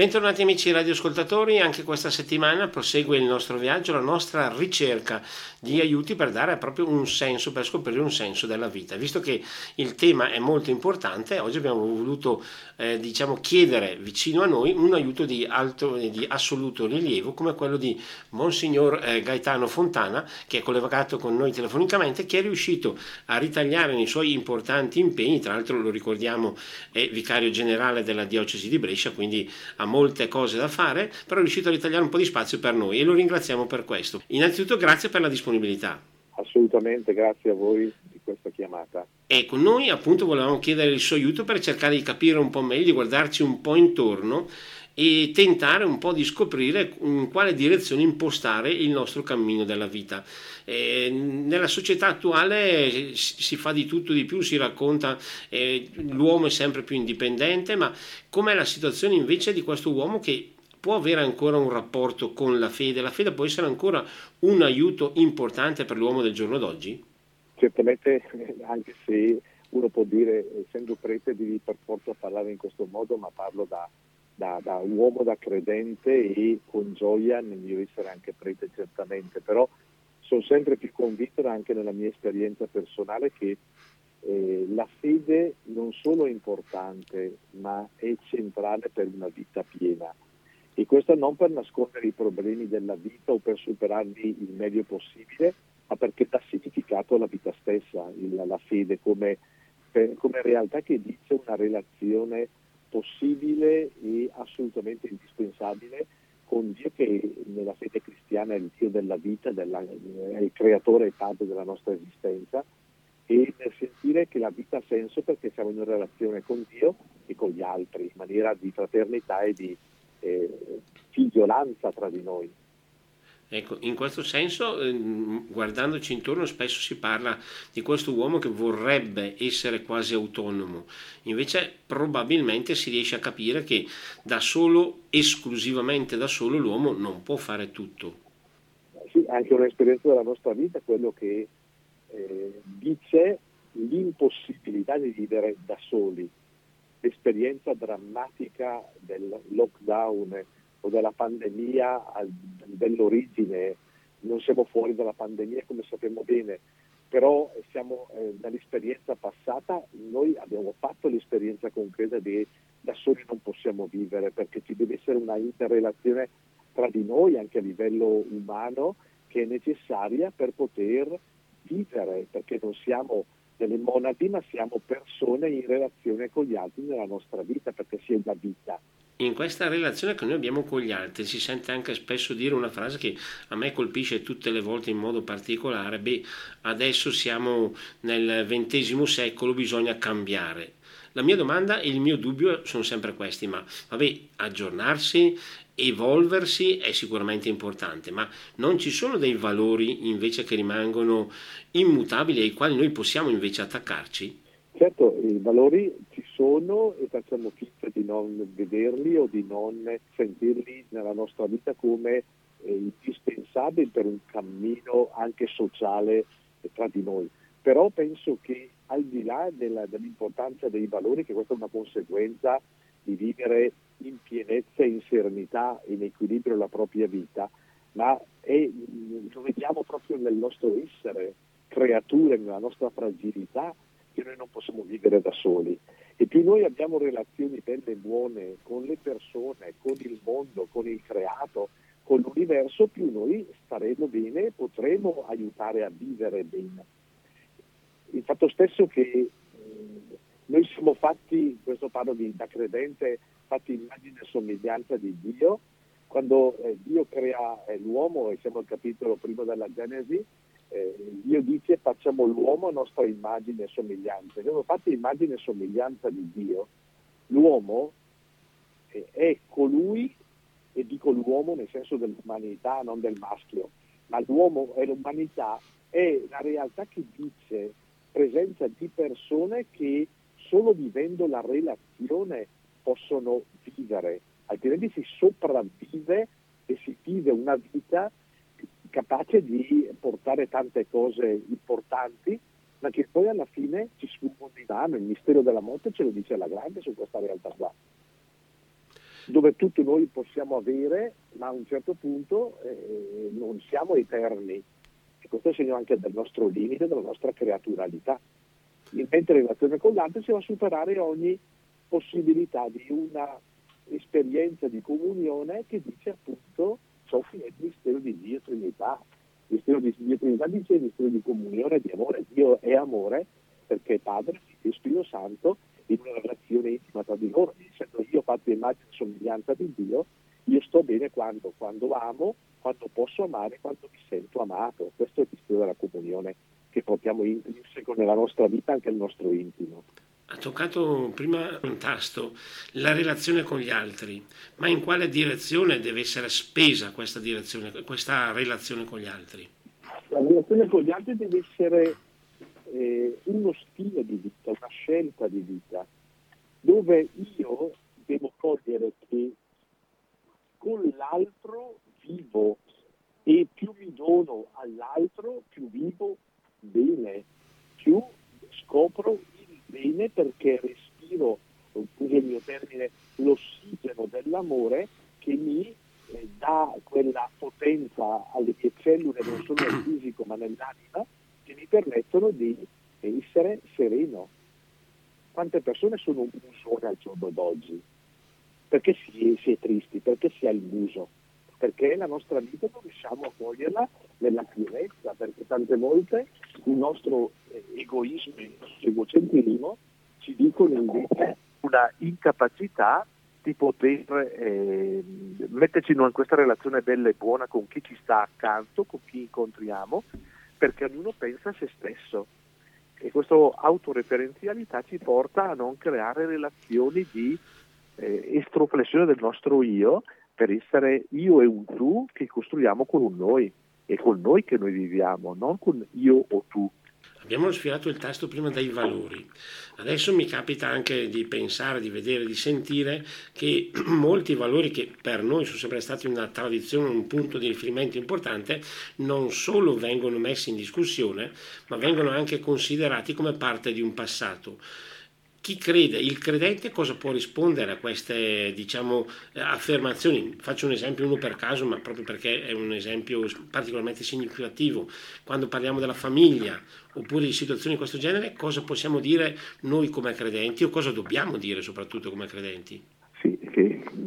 Bentornati amici radioascoltatori, anche questa settimana prosegue il nostro viaggio, la nostra ricerca di aiuti per dare proprio un senso, per scoprire un senso della vita. Visto che il tema è molto importante, oggi abbiamo voluto chiedere vicino a noi un aiuto di assoluto rilievo come quello di Monsignor Gaetano Fontana, che è collegato con noi telefonicamente, che è riuscito a ritagliare nei suoi importanti impegni, tra l'altro lo ricordiamo è vicario generale della diocesi di Brescia, quindi ha molte cose da fare, però è riuscito a ritagliare un po' di spazio per noi e lo ringraziamo per questo. Innanzitutto grazie per la disponibilità. Assolutamente, grazie a voi di questa chiamata. Ecco, noi appunto volevamo chiedere il suo aiuto per cercare di capire un po' meglio, di guardarci un po' intorno e tentare un po' di scoprire in quale direzione impostare il nostro cammino della vita. Nella società attuale si fa di tutto di più, si racconta l'uomo è sempre più indipendente, ma com'è la situazione invece di questo uomo che può avere ancora un rapporto con la fede? La fede può essere ancora un aiuto importante per l'uomo del giorno d'oggi? Certamente, anche se uno può dire, essendo prete, devi per forza parlare in questo modo, ma parlo da uomo, da credente, e con gioia nel mio essere anche prete certamente, però sono sempre più convinto anche nella mia esperienza personale che la fede non solo è importante ma è centrale per una vita piena, e questo non per nascondere i problemi della vita o per superarli il meglio possibile, ma perché dà significato alla vita stessa, la fede come realtà che dice una relazione possibile e assolutamente indispensabile con Dio, che nella fede cristiana è il Dio della vita, è il creatore e padre della nostra esistenza, e nel sentire che la vita ha senso perché siamo in una relazione con Dio e con gli altri, in maniera di fraternità e di figliolanza tra di noi. Ecco, in questo senso, guardandoci intorno, spesso si parla di questo uomo che vorrebbe essere quasi autonomo, invece probabilmente si riesce a capire che da solo, esclusivamente da solo, l'uomo non può fare tutto. Sì, anche un'esperienza della nostra vita è quello che dice l'impossibilità di vivere da soli. L'esperienza drammatica del lockdown o della pandemia dell'origine, non siamo fuori dalla pandemia come sappiamo bene, però siamo dall'esperienza passata, noi abbiamo fatto l'esperienza concreta di da soli non possiamo vivere, perché ci deve essere una interrelazione tra di noi anche a livello umano che è necessaria per poter vivere, perché non siamo delle monadi ma siamo persone in relazione con gli altri nella nostra vita, perché si è una vita. In questa relazione che noi abbiamo con gli altri si sente anche spesso dire una frase che a me colpisce tutte le volte in modo particolare: adesso siamo nel XX secolo, bisogna cambiare. La mia domanda e il mio dubbio sono sempre questi: ma aggiornarsi, evolversi è sicuramente importante, ma non ci sono dei valori invece che rimangono immutabili, ai quali noi possiamo invece attaccarci? Certo, i valori ci sono e facciamo finta di non vederli o di non sentirli nella nostra vita come indispensabili per un cammino anche sociale tra di noi. Però penso che al di là dell'importanza dei valori, che questa è una conseguenza di vivere in pienezza, in serenità, in equilibrio la propria vita, ma lo vediamo proprio nel nostro essere creature, nella nostra fragilità, che noi non possiamo vivere da soli, e più noi abbiamo relazioni belle e buone con le persone, con il mondo, con il creato, con l'universo, più noi staremo bene e potremo aiutare a vivere bene. Il fatto stesso che noi siamo fatti, questo parlo da credente, fatti immagine e somiglianza di Dio. Quando Dio crea l'uomo, e siamo al capitolo primo della Genesi, Dio dice facciamo l'uomo a nostra immagine e somiglianza. Siamo fatti immagine e somiglianza di Dio. L'uomo è colui, e dico l'uomo nel senso dell'umanità, non del maschio, ma l'uomo e l'umanità è la realtà che dice presenza di persone che solo vivendo la relazione possono vivere, altrimenti si sopravvive e si vive una vita capace di portare tante cose importanti, ma che poi alla fine ci sfuggono di mano. Il mistero della morte ce lo dice alla grande su questa realtà qua. dove tutti noi possiamo avere, ma a un certo punto non siamo eterni. E questo è segno anche del nostro limite, della nostra creaturalità. Mentre in relazione con l'altro si va a superare ogni possibilità di una esperienza di comunione che dice appunto Sofia è il mistero di Dio Trinità. Il mistero di Dio Trinità dice il mistero di comunione, di amore. Dio è amore perché Padre, Figlio e Spirito Santo in una relazione intima tra di loro, essendo io fatto immagine e somiglianza di Dio, io sto bene quando amo, quando posso amare, quando mi sento amato. Questo è il mistero della comunione che portiamo intrinseco nella nostra vita, anche nel nostro intimo. Ha toccato prima un tasto, la relazione con gli altri, ma in quale direzione deve essere spesa questa direzione, questa relazione con gli altri? La relazione con gli altri deve essere uno stile di vita, una scelta di vita, dove io devo cogliere che con l'altro vivo e più mi dono all'altro, più vivo bene, più scopro il bene perché respiro, uso il mio termine, l'ossigeno dell'amore che mi dà quella potenza alle mie cellule, non solo nel fisico ma nell'anima, che mi permettono di essere sereno. Quante persone sono un musone al giorno d'oggi? Perché si è tristi, perché si ha il muso? Perché la nostra vita non riusciamo a coglierla nella pienezza, perché tante volte il nostro egoismo, il nostro egocentrismo ci dicono invece una incapacità di poter metterci in questa relazione bella e buona con chi ci sta accanto, con chi incontriamo, perché ognuno pensa a se stesso e questa autoreferenzialità ci porta a non creare relazioni di estroflessione del nostro io per essere io e un tu che costruiamo con un noi e col noi che noi viviamo, non con io o tu. Abbiamo sfiorato il tasto prima dai valori. Adesso mi capita anche di pensare, di vedere, di sentire che molti valori che per noi sono sempre stati una tradizione, un punto di riferimento importante, non solo vengono messi in discussione, ma vengono anche considerati come parte di un passato. Chi crede, il credente, cosa può rispondere a queste, affermazioni? Faccio un esempio, uno per caso, ma proprio perché è un esempio particolarmente significativo. Quando parliamo della famiglia, oppure di situazioni di questo genere, cosa possiamo dire noi come credenti o cosa dobbiamo dire soprattutto come credenti? Sì,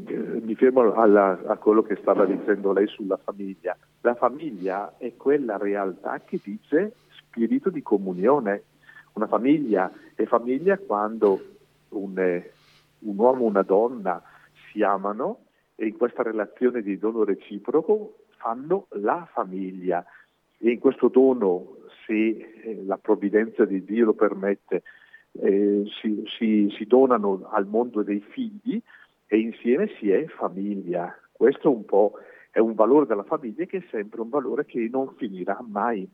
mi fermo a quello che stava dicendo lei sulla famiglia. La famiglia è quella realtà che dice spirito di comunione. Una famiglia è famiglia quando un uomo e una donna si amano e in questa relazione di dono reciproco fanno la famiglia. E in questo dono, se la provvidenza di Dio lo permette, si donano al mondo dei figli e insieme si è famiglia. Questo un po' è un valore della famiglia che è sempre un valore che non finirà mai.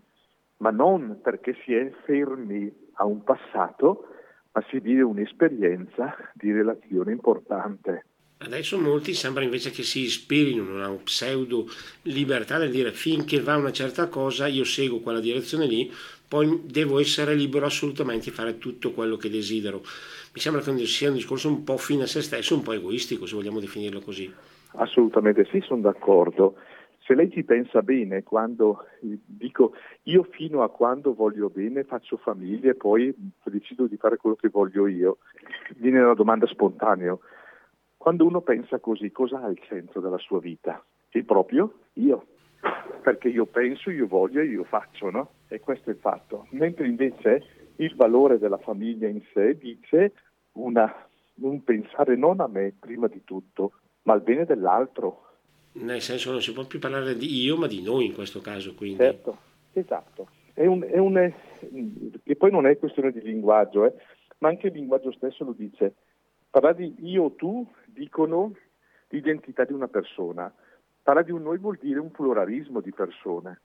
Ma non perché si è fermi a un passato, ma si vive un'esperienza di relazione importante. Adesso molti sembra invece che si ispirino a una pseudo libertà nel dire finché va una certa cosa io seguo quella direzione lì, poi devo essere libero assolutamente di fare tutto quello che desidero. Mi sembra che sia un discorso un po' fine a se stesso, un po' egoistico se vogliamo definirlo così. Assolutamente sì, sono d'accordo. Se lei ci pensa bene, quando dico io fino a quando voglio bene faccio famiglia e poi decido di fare quello che voglio io, viene una domanda spontanea. Quando uno pensa così, cosa ha al centro della sua vita? E proprio io. Perché io penso, io voglio e io faccio, no? E questo è il fatto. Mentre invece il valore della famiglia in sé dice un pensare non a me prima di tutto, ma al bene dell'altro. Nel senso non si può più parlare di io ma di noi in questo caso, quindi. Certo, esatto. Che poi non è questione di linguaggio, ma anche il linguaggio stesso lo dice. Parlare di io o tu dicono l'identità di una persona. Parlare di un noi vuol dire un pluralismo di persone.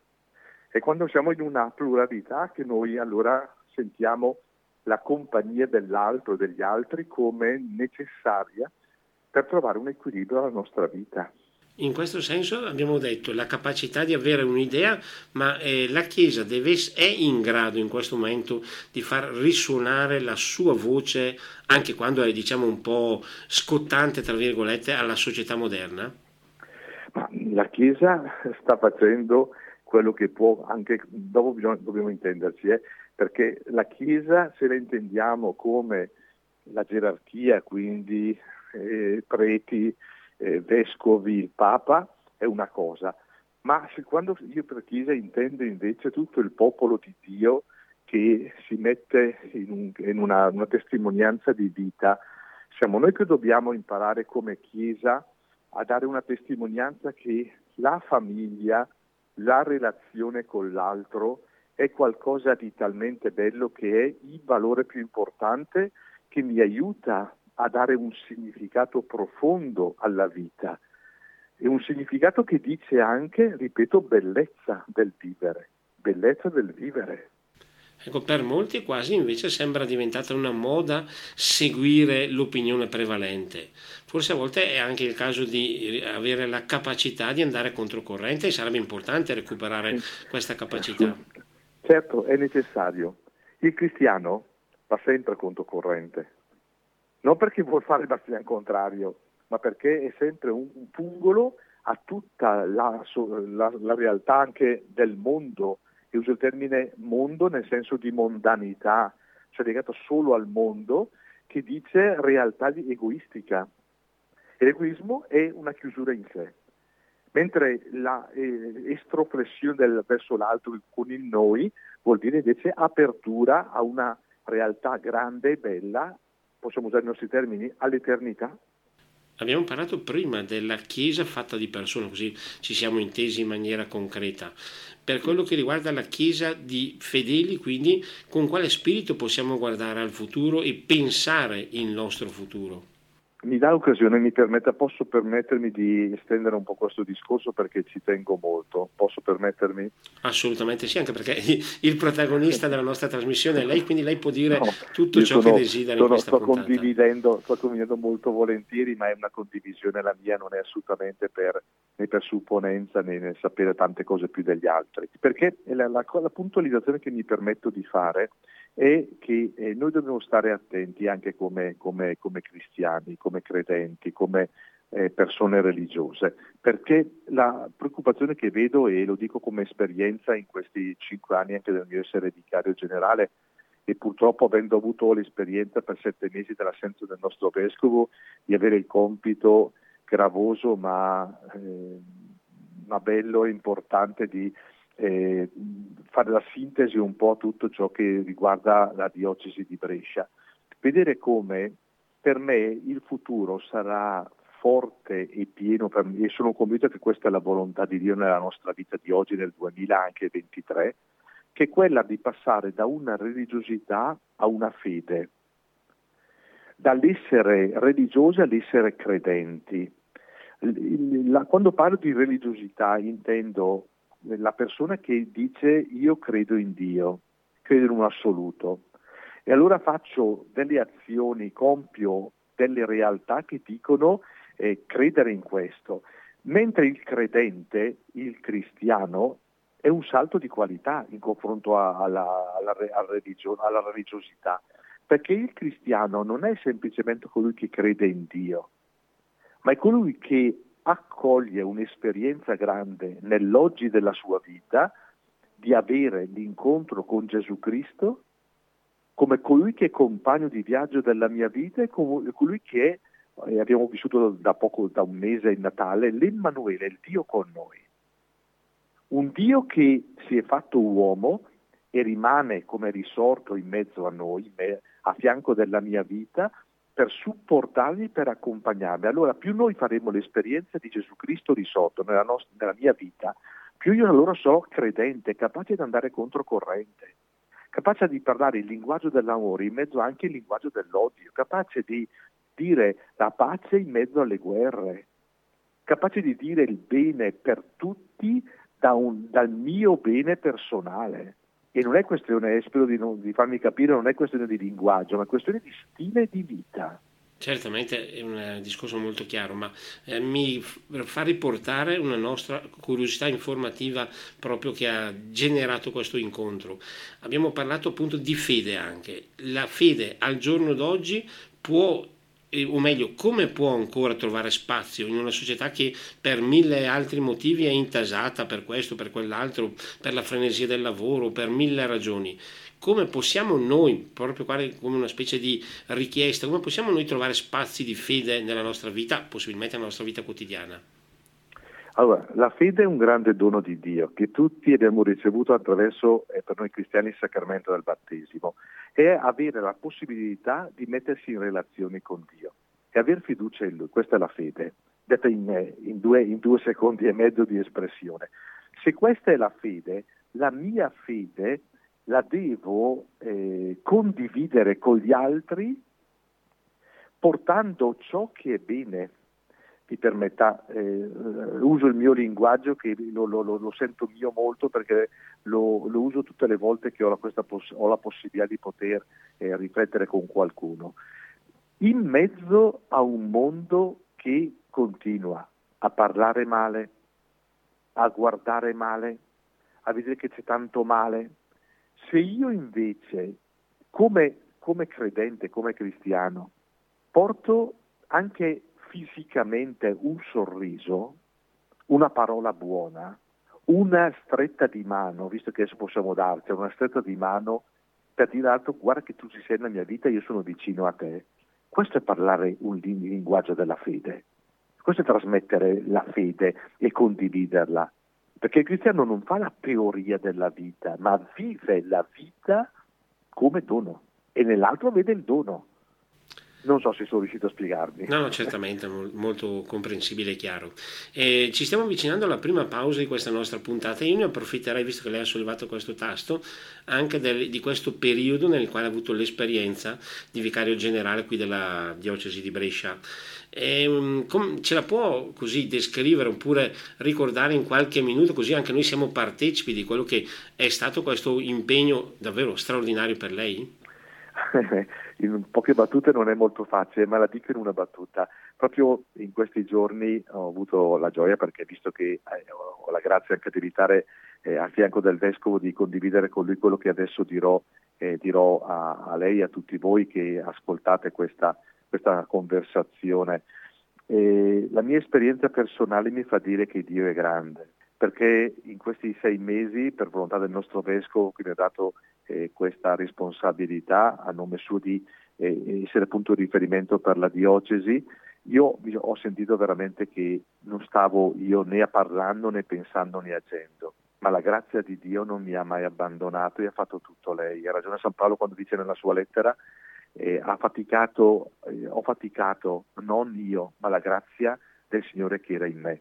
E quando siamo in una pluralità che noi allora sentiamo la compagnia dell'altro, degli altri come necessaria per trovare un equilibrio alla nostra vita. In questo senso abbiamo detto la capacità di avere un'idea, ma la Chiesa è in grado in questo momento di far risuonare la sua voce, anche quando è diciamo un po' scottante tra virgolette alla società moderna? Ma la Chiesa sta facendo quello che può, anche dopo dobbiamo intenderci, perché la Chiesa, se la intendiamo come la gerarchia, quindi preti, vescovi, papa, è una cosa, ma se quando io per Chiesa intendo invece tutto il popolo di Dio che si mette in una testimonianza di vita, siamo noi che dobbiamo imparare come Chiesa a dare una testimonianza che la famiglia, la relazione con l'altro è qualcosa di talmente bello che è il valore più importante che mi aiuta a dare un significato profondo alla vita, e un significato che dice anche, ripeto, bellezza del vivere. Ecco, per molti quasi invece sembra diventata una moda seguire l'opinione prevalente. Forse a volte è anche il caso di avere la capacità di andare controcorrente, e sarebbe importante recuperare questa capacità. Certo, è necessario. Il cristiano va sempre controcorrente, non perché vuol fare il contrario, ma perché è sempre un pungolo a tutta la realtà anche del mondo. Io uso il termine mondo nel senso di mondanità, cioè legato solo al mondo, che dice realtà egoistica. E l'egoismo è una chiusura in sé, mentre la estroflessione verso l'altro con il noi vuol dire invece apertura a una realtà grande e bella, possiamo usare i nostri termini, all'eternità. Abbiamo parlato prima della Chiesa fatta di persone, così ci siamo intesi in maniera concreta. Per quello che riguarda la Chiesa di fedeli, quindi, con quale spirito possiamo guardare al futuro e pensare il nostro futuro? Mi dà l'occasione, posso permettermi di estendere un po' questo discorso perché ci tengo molto, posso permettermi? Assolutamente sì, anche perché il protagonista della nostra trasmissione è lei, quindi lei può dire tutto ciò che desidera in questa puntata. Sto condividendo molto volentieri, ma è una condivisione la mia, non è assolutamente né per supponenza né nel sapere tante cose più degli altri, perché la puntualizzazione che mi permetto di fare è che noi dobbiamo stare attenti anche come cristiani, come credenti, come persone religiose, perché la preoccupazione che vedo, e lo dico come esperienza in questi 5 anni anche del mio essere vicario generale, e purtroppo avendo avuto l'esperienza per 7 mesi dell'assenza del nostro vescovo di avere il compito gravoso ma bello e importante di fare la sintesi un po' a tutto ciò che riguarda la diocesi di Brescia, vedere come per me il futuro sarà forte e pieno per me, e sono convinto che questa è la volontà di Dio nella nostra vita di oggi, nel 2023, che è quella di passare da una religiosità a una fede, dall'essere religiosi all'essere credenti. Quando parlo di religiosità intendo la persona che dice io credo in Dio, credo in un assoluto, e allora faccio delle azioni, compio delle realtà che dicono credere in questo, mentre il credente, il cristiano, è un salto di qualità in confronto alla religiosità, perché il cristiano non è semplicemente colui che crede in Dio, ma è colui che accoglie un'esperienza grande nell'oggi della sua vita di avere l'incontro con Gesù Cristo come colui che è compagno di viaggio della mia vita e colui che è, abbiamo vissuto da un mese in Natale, l'Emmanuele, il Dio con noi. Un Dio che si è fatto uomo e rimane come risorto in mezzo a noi, a fianco della mia vita, per supportarli, per accompagnarli. Allora più noi faremo l'esperienza di Gesù Cristo risorto nella mia vita, più io allora sarò credente, capace di andare controcorrente, capace di parlare il linguaggio dell'amore in mezzo anche al linguaggio dell'odio, capace di dire la pace in mezzo alle guerre, capace di dire il bene per tutti dal mio bene personale. E non è questione, spero di farmi capire, non è questione di linguaggio, ma è questione di stile di vita. Certamente è un discorso molto chiaro, ma mi fa riportare una nostra curiosità informativa proprio che ha generato questo incontro. Abbiamo parlato appunto di fede anche. La fede al giorno d'oggi può, o meglio, come può ancora trovare spazio in una società che per mille altri motivi è intasata, per questo, per quell'altro, per la frenesia del lavoro, per mille ragioni? Come possiamo noi, proprio come una specie di richiesta, come possiamo noi trovare spazi di fede nella nostra vita, possibilmente nella nostra vita quotidiana? Allora, la fede è un grande dono di Dio che tutti abbiamo ricevuto attraverso, per noi cristiani, il sacramento del battesimo. È avere la possibilità di mettersi in relazione con Dio e aver fiducia in Lui. Questa è la fede, detta in due secondi e mezzo di espressione. Se questa è la fede, la mia fede la devo condividere con gli altri, portando ciò che è bene. Mi permetta, uso il mio linguaggio che lo sento mio molto, perché lo uso tutte le volte che ho la possibilità di poter riflettere con qualcuno. In mezzo a un mondo che continua a parlare male, a guardare male, a vedere che c'è tanto male, se io invece, come credente, come cristiano, porto anche fisicamente un sorriso, una parola buona, una stretta di mano, visto che adesso possiamo darci una stretta di mano per dire all'altro: guarda che tu ci sei nella mia vita, io sono vicino a te. Questo è parlare un linguaggio della fede, questo è trasmettere la fede e condividerla, perché il cristiano non fa la teoria della vita, ma vive la vita come dono e nell'altro vede il dono. Non so se sono riuscito a spiegarvi. No, certamente, molto comprensibile e chiaro. Ci stiamo avvicinando alla prima pausa di questa nostra puntata. Io ne approfitterei, visto che lei ha sollevato questo tasto, anche di questo periodo nel quale ha avuto l'esperienza di vicario generale qui della diocesi di Brescia. Ce la può così descrivere, oppure ricordare in qualche minuto, così anche noi siamo partecipi di quello che è stato questo impegno davvero straordinario per lei? In poche battute non è molto facile, ma la dico in una battuta. Proprio in questi giorni ho avuto la gioia, perché visto che ho la grazia anche di evitare a fianco del vescovo di condividere con lui quello che adesso dirò a lei e a tutti voi che ascoltate questa conversazione. La mia esperienza personale mi fa dire che Dio è grande, perché in questi 6 mesi, per volontà del nostro vescovo che mi ha dato questa responsabilità a nome suo di essere punto di riferimento per la diocesi, io ho sentito veramente che non stavo io né parlando né pensando né agendo, ma la grazia di Dio non mi ha mai abbandonato e ha fatto tutto lei. Ha ragione San Paolo quando dice nella sua lettera: ho faticato non io, ma la grazia del Signore che era in me.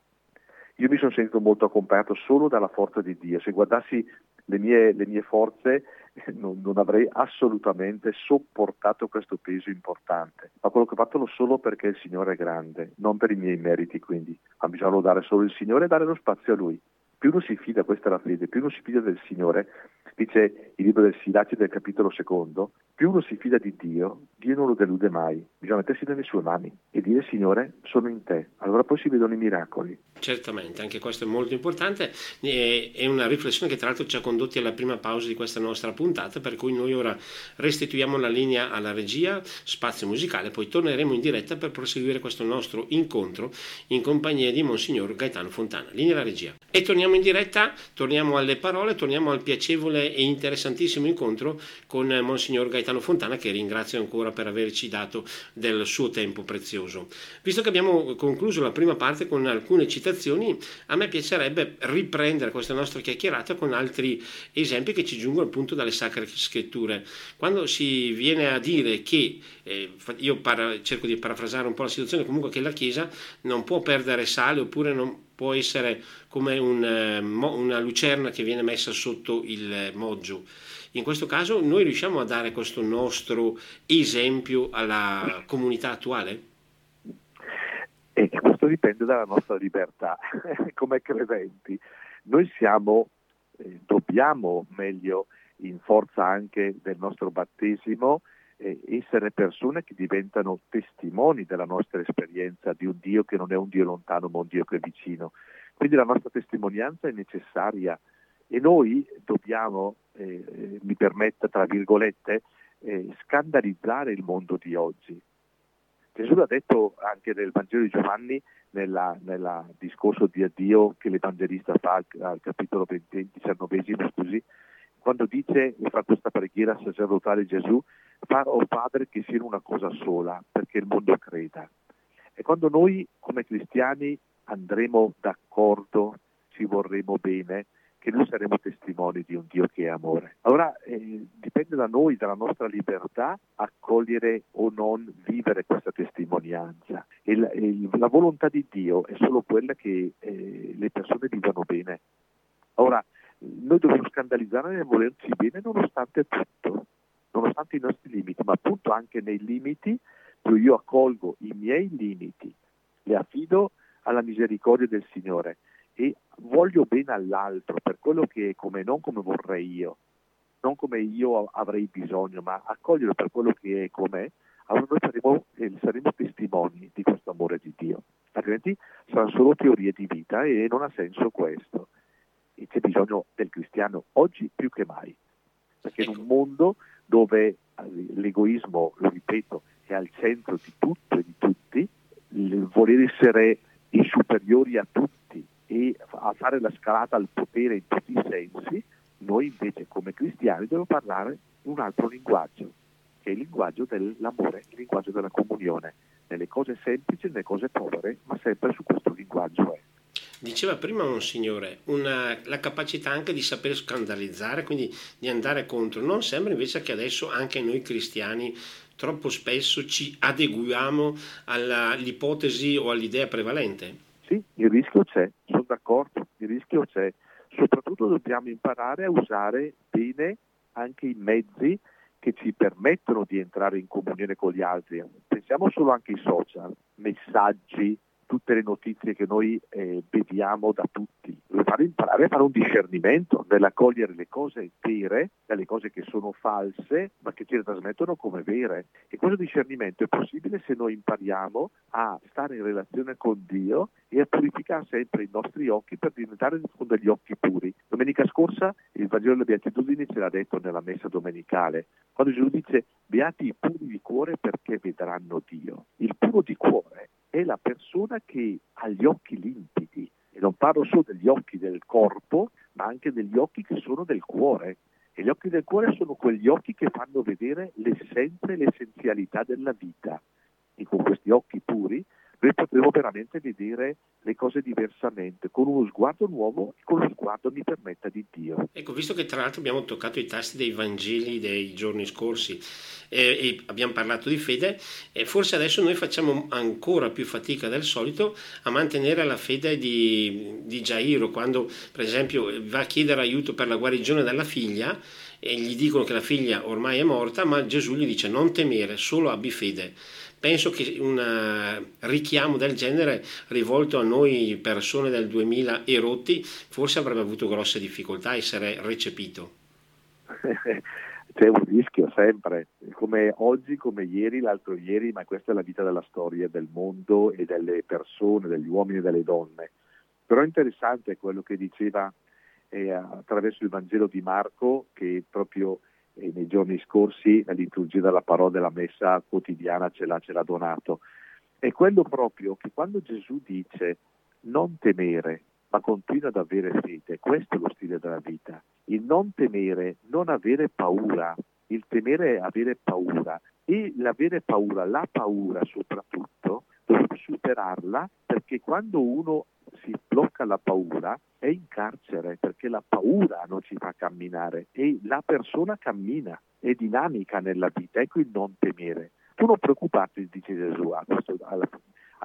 Io mi sono sentito molto accompagnato solo dalla forza di Dio. Se guardassi le mie forze non avrei assolutamente sopportato questo peso importante, ma quello che ho fatto l'ho solo perché il Signore è grande, non per i miei meriti. Quindi bisogna lodare solo il Signore e dare lo spazio a Lui. Più uno si fida, questa è la fede, più uno si fida del Signore, dice il libro del Siracide del capitolo 2, più uno si fida di Dio, Dio non lo delude mai. Bisogna mettersi nelle sue mani e dire: Signore, sono in te. Allora poi si vedono i miracoli. Certamente, anche questo è molto importante, è una riflessione che tra l'altro ci ha condotti alla prima pausa di questa nostra puntata, per cui noi ora restituiamo la linea alla regia, spazio musicale, poi torneremo in diretta per proseguire questo nostro incontro in compagnia di Monsignor Gaetano Fontana. Linea alla regia. E torniamo in diretta, torniamo alle parole, torniamo al piacevole e interessantissimo incontro con Monsignor Gaetano Fontana, che ringrazio ancora per averci dato del suo tempo prezioso. Visto che abbiamo concluso la prima parte con alcune citazioni, a me piacerebbe riprendere questa nostra chiacchierata con altri esempi che ci giungono appunto dalle Sacre Scritture. Quando si viene a dire che, io cerco di parafrasare un po' la situazione, comunque, che la Chiesa non può perdere sale, oppure non può essere come una lucerna che viene messa sotto il moggio. In questo caso noi riusciamo a dare questo nostro esempio alla comunità attuale? E questo dipende dalla nostra libertà come credenti. Noi dobbiamo, meglio, in forza anche del nostro battesimo, essere persone che diventano testimoni della nostra esperienza di un Dio che non è un Dio lontano, ma un Dio che è vicino. Quindi la nostra testimonianza è necessaria e noi dobbiamo, mi permetta tra virgolette, scandalizzare il mondo di oggi. Gesù l'ha detto anche nel Vangelo di Giovanni, nel discorso di addio che l'Evangelista fa al capitolo 19, quando dice, fra questa preghiera sacerdotale Gesù, o Padre, che siano una cosa sola, perché il mondo creda. E quando noi come cristiani andremo d'accordo, ci vorremo bene, che noi saremo testimoni di un Dio che è amore. Allora dipende da noi, dalla nostra libertà, accogliere o non vivere questa testimonianza. La volontà di Dio è solo quella che le persone vivano bene. Ora, noi dobbiamo scandalizzare nel volerci bene nonostante tutto, nonostante i nostri limiti, ma appunto anche nei limiti, io accolgo i miei limiti, li affido alla misericordia del Signore e voglio bene all'altro per quello che è, come, non come vorrei io, non come io avrei bisogno, ma accoglierlo per quello che è, com'è. Allora noi saremo testimoni di questo amore di Dio, altrimenti saranno solo teorie di vita e non ha senso questo. E c'è bisogno del cristiano oggi più che mai, perché in un mondo dove l'egoismo, lo ripeto, è al centro di tutto e di tutti, il voler essere i superiori a tutti e a fare la scalata al potere in tutti i sensi, noi invece come cristiani dobbiamo parlare un altro linguaggio, che è il linguaggio dell'amore, il linguaggio della comunione, nelle cose semplici, nelle cose povere, ma sempre su questo linguaggio. Diceva prima Monsignore, la capacità anche di saper scandalizzare, quindi di andare contro. Non sembra invece che adesso anche noi cristiani troppo spesso ci adeguiamo all'ipotesi o all'idea prevalente? Sì, il rischio c'è, sono d'accordo, il rischio c'è. Soprattutto dobbiamo imparare a usare bene anche i mezzi che ci permettono di entrare in comunione con gli altri. Pensiamo solo anche ai social, messaggi, tutte le notizie che noi vediamo da tutti. Dobbiamo fare imparare a fare un discernimento nell'accogliere le cose vere dalle cose che sono false ma che ci le trasmettono come vere, e questo discernimento è possibile se noi impariamo a stare in relazione con Dio e a purificare sempre i nostri occhi per diventare degli occhi puri. Domenica scorsa il Vangelo delle Beatitudini ce l'ha detto nella messa domenicale, quando Gesù dice: beati i puri di cuore perché vedranno Dio. Il puro di cuore è la persona che ha gli occhi limpidi, e non parlo solo degli occhi del corpo, ma anche degli occhi che sono del cuore, e gli occhi del cuore sono quegli occhi che fanno vedere l'essenza e l'essenzialità della vita, e con questi occhi puri noi potremo veramente vedere le cose diversamente, con uno sguardo nuovo e con lo sguardo, mi permetta, di Dio. Ecco, visto che tra l'altro abbiamo toccato i tasti dei Vangeli dei giorni scorsi e abbiamo parlato di fede, forse adesso noi facciamo ancora più fatica del solito a mantenere la fede di Giairo, quando per esempio va a chiedere aiuto per la guarigione della figlia e gli dicono che la figlia ormai è morta, ma Gesù gli dice: non temere, solo abbi fede. Penso che un richiamo del genere rivolto a noi persone del 2000 e rotti forse avrebbe avuto grosse difficoltà a essere recepito. C'è un rischio sempre, come oggi, come ieri, l'altro ieri, ma questa è la vita della storia, del mondo e delle persone, degli uomini e delle donne. Però è interessante quello che diceva attraverso il Vangelo di Marco, che proprio e nei giorni scorsi la liturgia della parola della messa quotidiana ce l'ha donato. È quello proprio che quando Gesù dice non temere ma continua ad avere fede, questo è lo stile della vita. Il non temere, non avere paura, il temere è avere paura, e l'avere paura, la paura soprattutto, dobbiamo superarla, perché quando uno si blocca la paura è in carcere, perché la paura non ci fa camminare e la persona cammina, è dinamica nella vita. Ecco il non temere. Tu non preoccuparti, dice Gesù a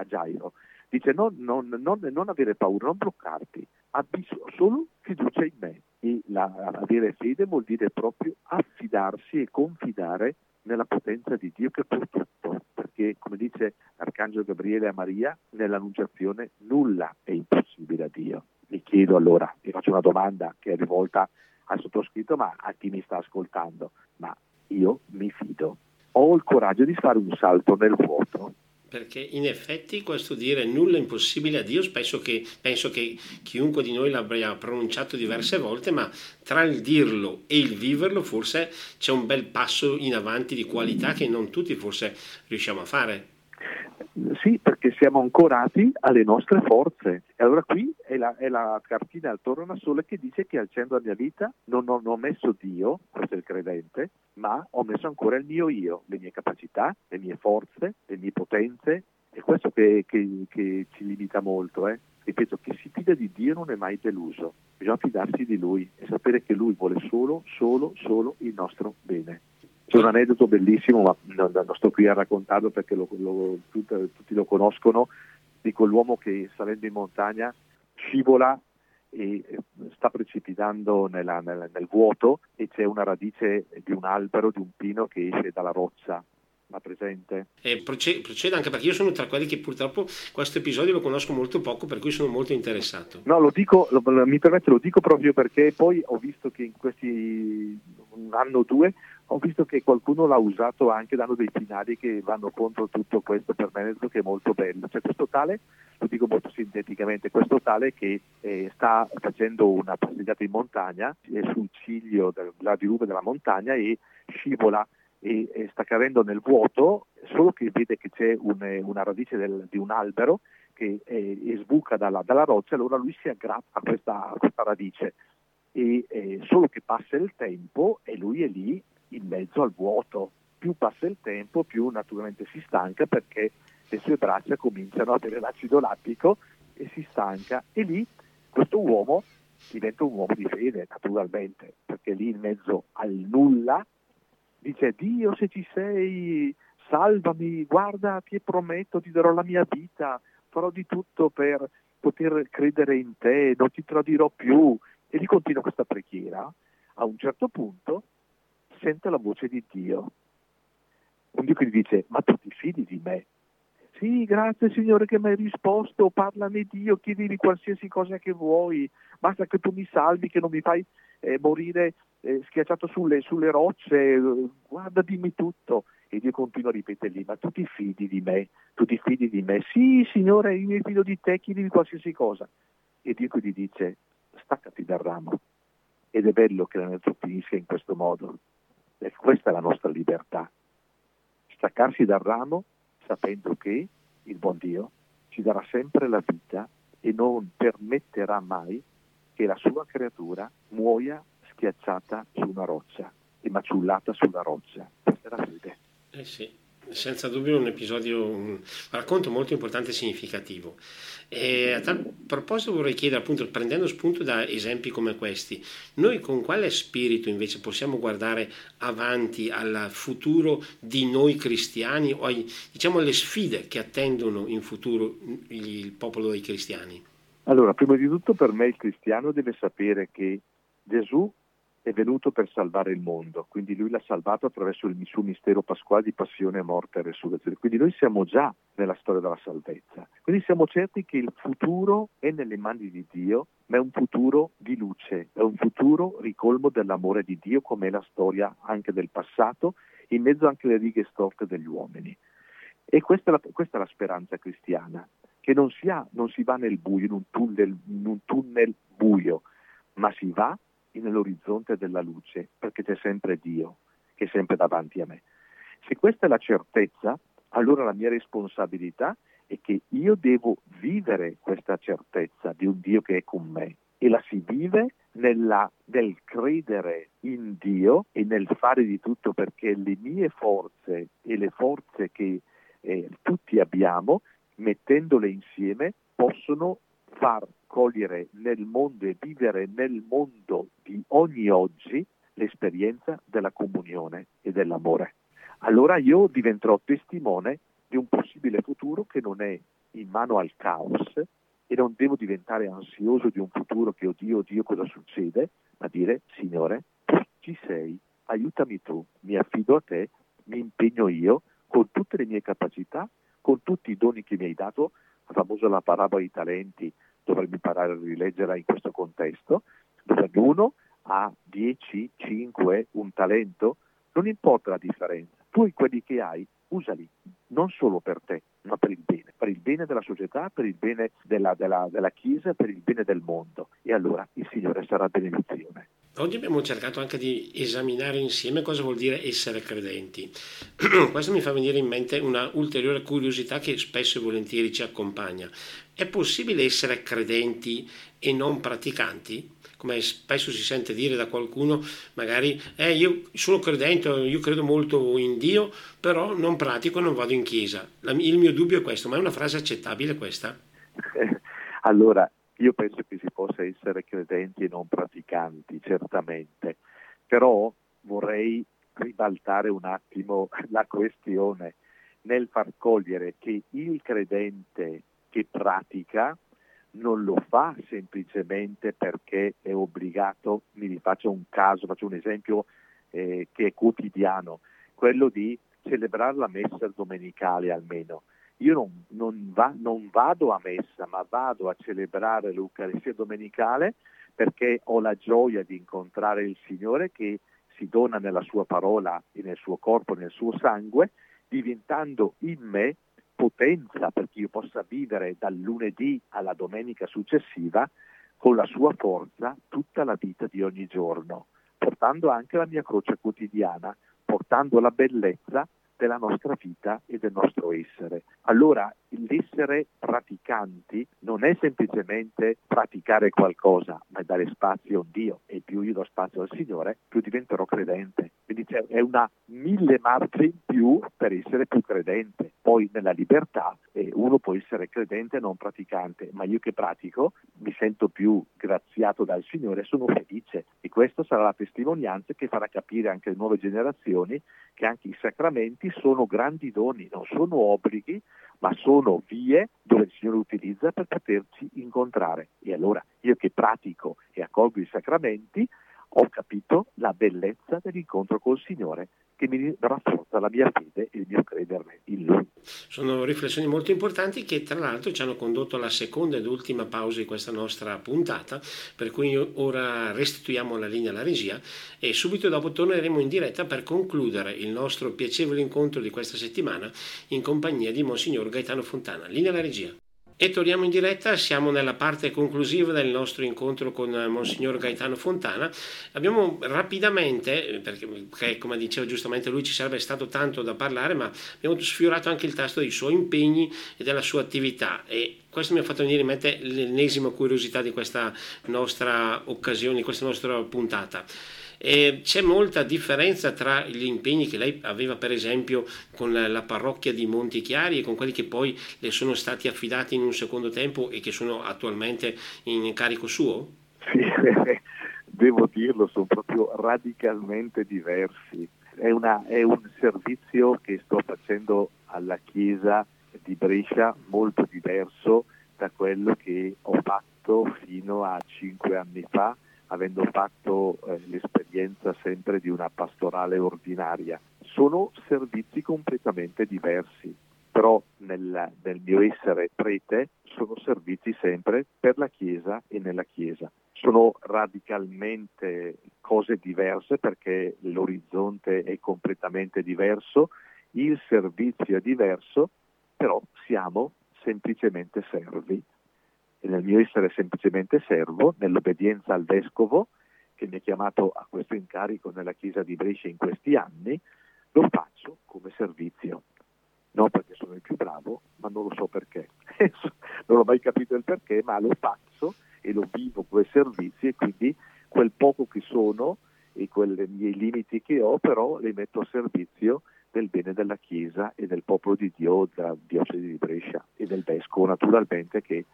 Gaetano, dice non avere paura, non bloccarti, abbi solo fiducia in me. E avere fede vuol dire proprio affidarsi e confidare nella potenza di Dio che può tutto, perché come dice l'arcangelo Gabriele a Maria nell'annunciazione, nulla è impossibile a Dio. Mi chiedo allora, vi faccio una domanda che è rivolta al sottoscritto ma a chi mi sta ascoltando: ma io mi fido? ho il coraggio di fare un salto nel vuoto. Perché in effetti questo dire nulla è impossibile a Dio, penso che chiunque di noi l'abbia pronunciato diverse volte, ma tra il dirlo e il viverlo forse c'è un bel passo in avanti di qualità che non tutti forse riusciamo a fare. Sì, perché siamo ancorati alle nostre forze. E allora qui è la cartina al tornasole che dice che al centro della mia vita non ho messo Dio, questo è il credente, ma ho messo ancora il mio io, le mie capacità, le mie forze, le mie potenze. È questo che ci limita molto. Ripeto, chi si fida di Dio non è mai deluso. Bisogna fidarsi di Lui e sapere che Lui vuole solo il nostro bene. C'è un aneddoto bellissimo, ma non sto qui a raccontarlo perché tutti lo conoscono, di quell'uomo che salendo in montagna scivola e sta precipitando nel vuoto, e c'è una radice di un albero, di un pino che esce dalla roccia. Ma presente. Proceda, anche perché io sono tra quelli che purtroppo questo episodio lo conosco molto poco, per cui sono molto interessato. No, lo dico proprio perché poi ho visto che in questi un anno o due ho visto che qualcuno l'ha usato anche dando dei finali che vanno contro tutto questo, per me che è molto bello. Cioè questo tale, lo dico molto sinteticamente, questo tale che sta facendo una passeggiata in montagna sul ciglio della dirupe della montagna e scivola e sta cadendo nel vuoto, solo che vede che c'è una radice di un albero che sbuca dalla roccia, allora lui si aggrappa a questa radice e solo che passa il tempo e lui è lì in mezzo al vuoto. Più passa il tempo, più naturalmente si stanca, perché le sue braccia cominciano ad avere l'acido lattico e si stanca, e lì questo uomo diventa un uomo di fede, naturalmente, perché lì in mezzo al nulla dice: Dio, se ci sei, salvami, guarda, ti prometto, ti darò la mia vita, farò di tutto per poter credere in te, non ti tradirò più. E lì continua questa preghiera. A un certo punto sente la voce di Dio, un Dio che gli dice: ma tu ti fidi di me? Sì, grazie Signore che mi hai risposto, parlami Dio, chiedimi qualsiasi cosa che vuoi, basta che tu mi salvi, che non mi fai morire schiacciato sulle rocce, guarda, dimmi tutto. E Dio continua a ripetere lì: ma tu ti fidi di me? Tu ti fidi di me? Sì Signore, io mi fido di te, chiedimi qualsiasi cosa. E Dio gli dice: staccati dal ramo. Ed è bello che la natura finisca in questo modo, perché questa è la nostra libertà, staccarsi dal ramo sapendo che il buon Dio ci darà sempre la vita e non permetterà mai che la sua creatura muoia schiacciata su una roccia e maciullata sulla roccia. Questa è la fede. Eh sì, senza dubbio un racconto molto importante e significativo. E a tal proposito vorrei chiedere, appunto, prendendo spunto da esempi come questi, noi con quale spirito invece possiamo guardare avanti al futuro di noi cristiani, o alle sfide che attendono in futuro il popolo dei cristiani? Allora, prima di tutto, per me il cristiano deve sapere che Gesù è venuto per salvare il mondo, quindi lui l'ha salvato attraverso il suo mistero pasquale di passione, morte e resurrezione. Quindi noi siamo già nella storia della salvezza, quindi siamo certi che il futuro è nelle mani di Dio, ma è un futuro di luce, è un futuro ricolmo dell'amore di Dio, come è la storia anche del passato, in mezzo anche alle righe storte degli uomini. E questa è la speranza cristiana, che non si va nel buio, in un tunnel buio, ma si va nell'orizzonte della luce, perché c'è sempre Dio che è sempre davanti a me. Se questa è la certezza, allora la mia responsabilità è che io devo vivere questa certezza di un Dio che è con me, e la si vive nel credere in Dio e nel fare di tutto perché le mie forze e le forze che tutti abbiamo, mettendole insieme, possono far cogliere nel mondo e vivere nel mondo di ogni oggi l'esperienza della comunione e dell'amore. Allora io diventerò testimone di un possibile futuro che non è in mano al caos, e non devo diventare ansioso di un futuro che oddio cosa succede, ma dire: Signore, tu ci sei, aiutami tu, mi affido a te, mi impegno io con tutte le mie capacità, con tutti i doni che mi hai dato. La famosa la parabola dei talenti, dovremmo imparare a rileggerla in questo contesto, dove ognuno ha 10, 5, un talento, non importa la differenza, tuoi quelli che hai, usali non solo per te, ma per il bene della società, per il bene della Chiesa, per il bene del mondo. E allora il Signore sarà benedizione. Oggi abbiamo cercato anche di esaminare insieme cosa vuol dire essere credenti. Questo mi fa venire in mente una ulteriore curiosità che spesso e volentieri ci accompagna. È possibile essere credenti e non praticanti? Come spesso si sente dire da qualcuno, magari io sono credente, io credo molto in Dio, però non pratico e non vado in chiesa. Il mio dubbio è questo, ma è una frase accettabile questa? Allora, io penso che si possa essere credenti e non praticanti, certamente, però vorrei ribaltare un attimo la questione nel far cogliere che il credente che pratica non lo fa semplicemente perché è obbligato. Mi rifaccio un caso, faccio un esempio che è quotidiano, quello di celebrare la messa domenicale almeno. Io non vado a messa, ma vado a celebrare l'Eucaristia domenicale perché ho la gioia di incontrare il Signore che si dona nella sua parola e nel suo corpo, nel suo sangue, diventando in me potenza perché io possa vivere dal lunedì alla domenica successiva con la sua forza tutta la vita di ogni giorno, portando anche la mia croce quotidiana, portando la bellezza della nostra vita e del nostro essere. Allora, l'essere praticanti non è semplicemente praticare qualcosa, ma dare spazio a Dio, e più io do spazio al Signore, più diventerò credente. Quindi è una 1000 marce in più per essere più credente. Poi nella libertà uno può essere credente e non praticante, ma io che pratico mi sento più graziato dal Signore, sono felice, e questa sarà la testimonianza che farà capire anche le nuove generazioni che anche i sacramenti sono grandi doni, non sono obblighi, ma sono vie dove il Signore utilizza per poterci incontrare. E allora io che pratico e accolgo i sacramenti ho capito la bellezza dell'incontro col Signore che mi rafforza la mia fede e il mio credere in Lui. Sono riflessioni molto importanti che tra l'altro ci hanno condotto alla seconda ed ultima pausa di questa nostra puntata, per cui ora restituiamo la linea alla regia e subito dopo torneremo in diretta per concludere il nostro piacevole incontro di questa settimana in compagnia di Monsignor Gaetano Fontana. Linea alla regia. E torniamo in diretta, siamo nella parte conclusiva del nostro incontro con Monsignor Gaetano Fontana. Abbiamo rapidamente, perché come diceva giustamente lui ci sarebbe stato tanto da parlare, ma abbiamo sfiorato anche il tasto dei suoi impegni e della sua attività, e questo mi ha fatto venire in mente l'ennesima curiosità di questa nostra occasione, di questa nostra puntata. C'è molta differenza tra gli impegni che lei aveva per esempio con la parrocchia di Montichiari e con quelli che poi le sono stati affidati in un secondo tempo e che sono attualmente in carico suo? Sì, devo dirlo, sono proprio radicalmente diversi. È un servizio che sto facendo alla Chiesa di Brescia molto diverso da quello che ho fatto fino a 5 anni fa, avendo fatto l'esperienza sempre di una pastorale ordinaria. Sono servizi completamente diversi, però nel mio essere prete sono servizi sempre per la Chiesa e nella Chiesa. Sono radicalmente cose diverse perché l'orizzonte è completamente diverso, il servizio è diverso, però siamo semplicemente servi. E nel mio essere semplicemente servo, nell'obbedienza al Vescovo che mi ha chiamato a questo incarico nella Chiesa di Brescia in questi anni, lo faccio come servizio. Non perché sono il più bravo, ma non lo so perché. Non ho mai capito il perché, ma lo faccio e lo vivo come servizio, e quindi quel poco che sono e quei miei limiti che ho, però li metto a servizio del bene della Chiesa e del popolo di Dio, della diocesi di Brescia e del Vescovo naturalmente, che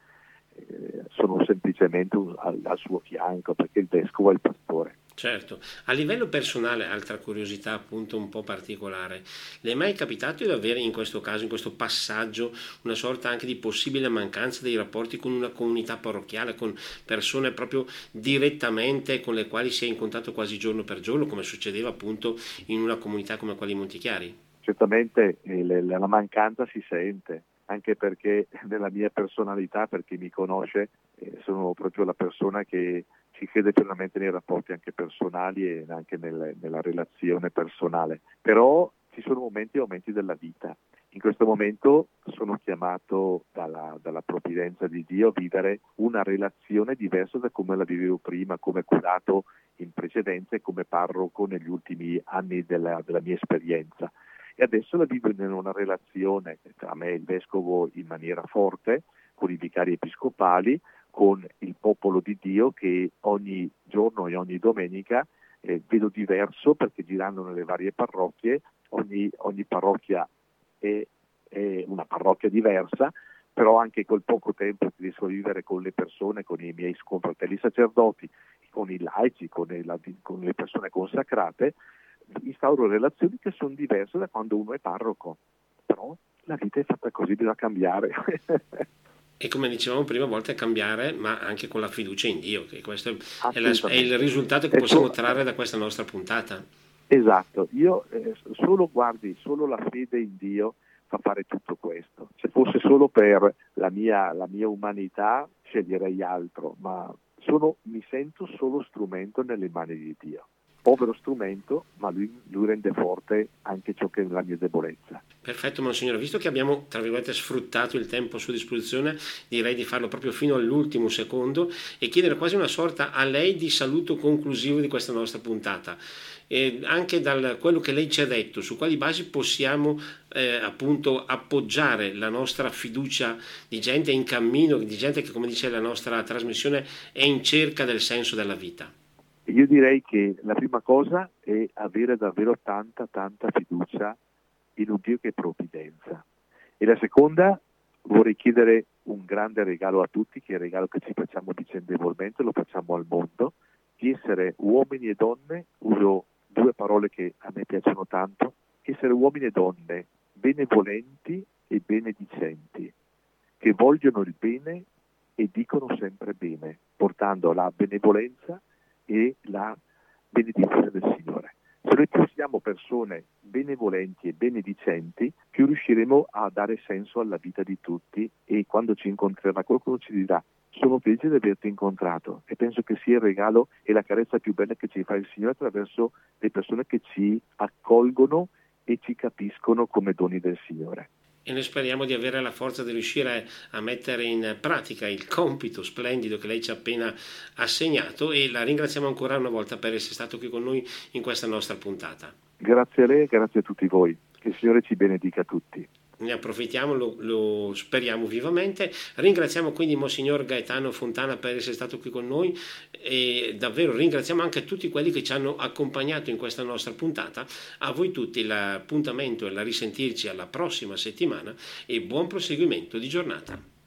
sono semplicemente al suo fianco perché il vescovo è il pastore. Certo. A livello personale, altra curiosità appunto un po' particolare, le è mai capitato di avere in questo caso, in questo passaggio, una sorta anche di possibile mancanza dei rapporti con una comunità parrocchiale, con persone proprio direttamente con le quali si è in contatto quasi giorno per giorno, come succedeva appunto in una comunità come quella di Montichiari? Certamente la mancanza si sente, anche perché nella mia personalità, per chi mi conosce, sono proprio la persona che ci crede pienamente nei rapporti anche personali e anche nella relazione personale. Però ci sono momenti e momenti della vita. In questo momento sono chiamato dalla provvidenza di Dio a vivere una relazione diversa da come la vivevo prima, come curato in precedenza e come parroco negli ultimi anni della mia esperienza. E adesso la vivo in una relazione tra me e il Vescovo in maniera forte, con i vicari episcopali, con il popolo di Dio che ogni giorno e ogni domenica vedo diverso, perché girando nelle varie parrocchie, ogni parrocchia è una parrocchia diversa, però anche col poco tempo che riesco a vivere con le persone, con i miei confratelli sacerdoti, con i laici, con le persone consacrate, instauro relazioni che sono diverse da quando uno è parroco. Però la vita è fatta così, bisogna cambiare. E come dicevamo prima, a volte a cambiare, ma anche con la fiducia in Dio, che questo è il risultato che possiamo trarre da questa nostra puntata. Esatto, io solo la fede in Dio fa fare tutto questo. Se fosse solo per la mia umanità sceglierei altro, ma mi sento solo strumento nelle mani di Dio. Povero strumento, ma lui rende forte anche ciò che è la mia debolezza. Perfetto, Monsignore, visto che abbiamo, tra virgolette, sfruttato il tempo a sua disposizione, direi di farlo proprio fino all'ultimo secondo e chiedere quasi una sorta a lei di saluto conclusivo di questa nostra puntata. E anche da quello che lei ci ha detto, su quali basi possiamo appunto appoggiare la nostra fiducia di gente in cammino, di gente che, come dice la nostra trasmissione, è in cerca del senso della vita. Io direi che la prima cosa è avere davvero tanta, tanta fiducia in un Dio che è provvidenza. E la seconda, vorrei chiedere un grande regalo a tutti, che è il regalo che ci facciamo vicendevolmente, lo facciamo al mondo, di essere uomini e donne, uso due parole che a me piacciono tanto, essere uomini e donne benevolenti e benedicenti, che vogliono il bene e dicono sempre bene, portando la benevolenza e la benedizione del Signore. Se noi più siamo persone benevolenti e benedicenti, più riusciremo a dare senso alla vita di tutti, e quando ci incontrerà qualcuno ci dirà: sono felice di averti incontrato. E penso che sia il regalo e la carezza più bella che ci fa il Signore, attraverso le persone che ci accolgono e ci capiscono come doni del Signore. E noi speriamo di avere la forza di riuscire a mettere in pratica il compito splendido che lei ci ha appena assegnato, e la ringraziamo ancora una volta per essere stato qui con noi in questa nostra puntata. Grazie a lei e grazie a tutti voi. Che il Signore ci benedica tutti. Ne approfittiamo, lo speriamo vivamente. Ringraziamo quindi Monsignor Gaetano Fontana per essere stato qui con noi, e davvero ringraziamo anche tutti quelli che ci hanno accompagnato in questa nostra puntata. A voi tutti l'appuntamento è la risentirci alla prossima settimana, e buon proseguimento di giornata.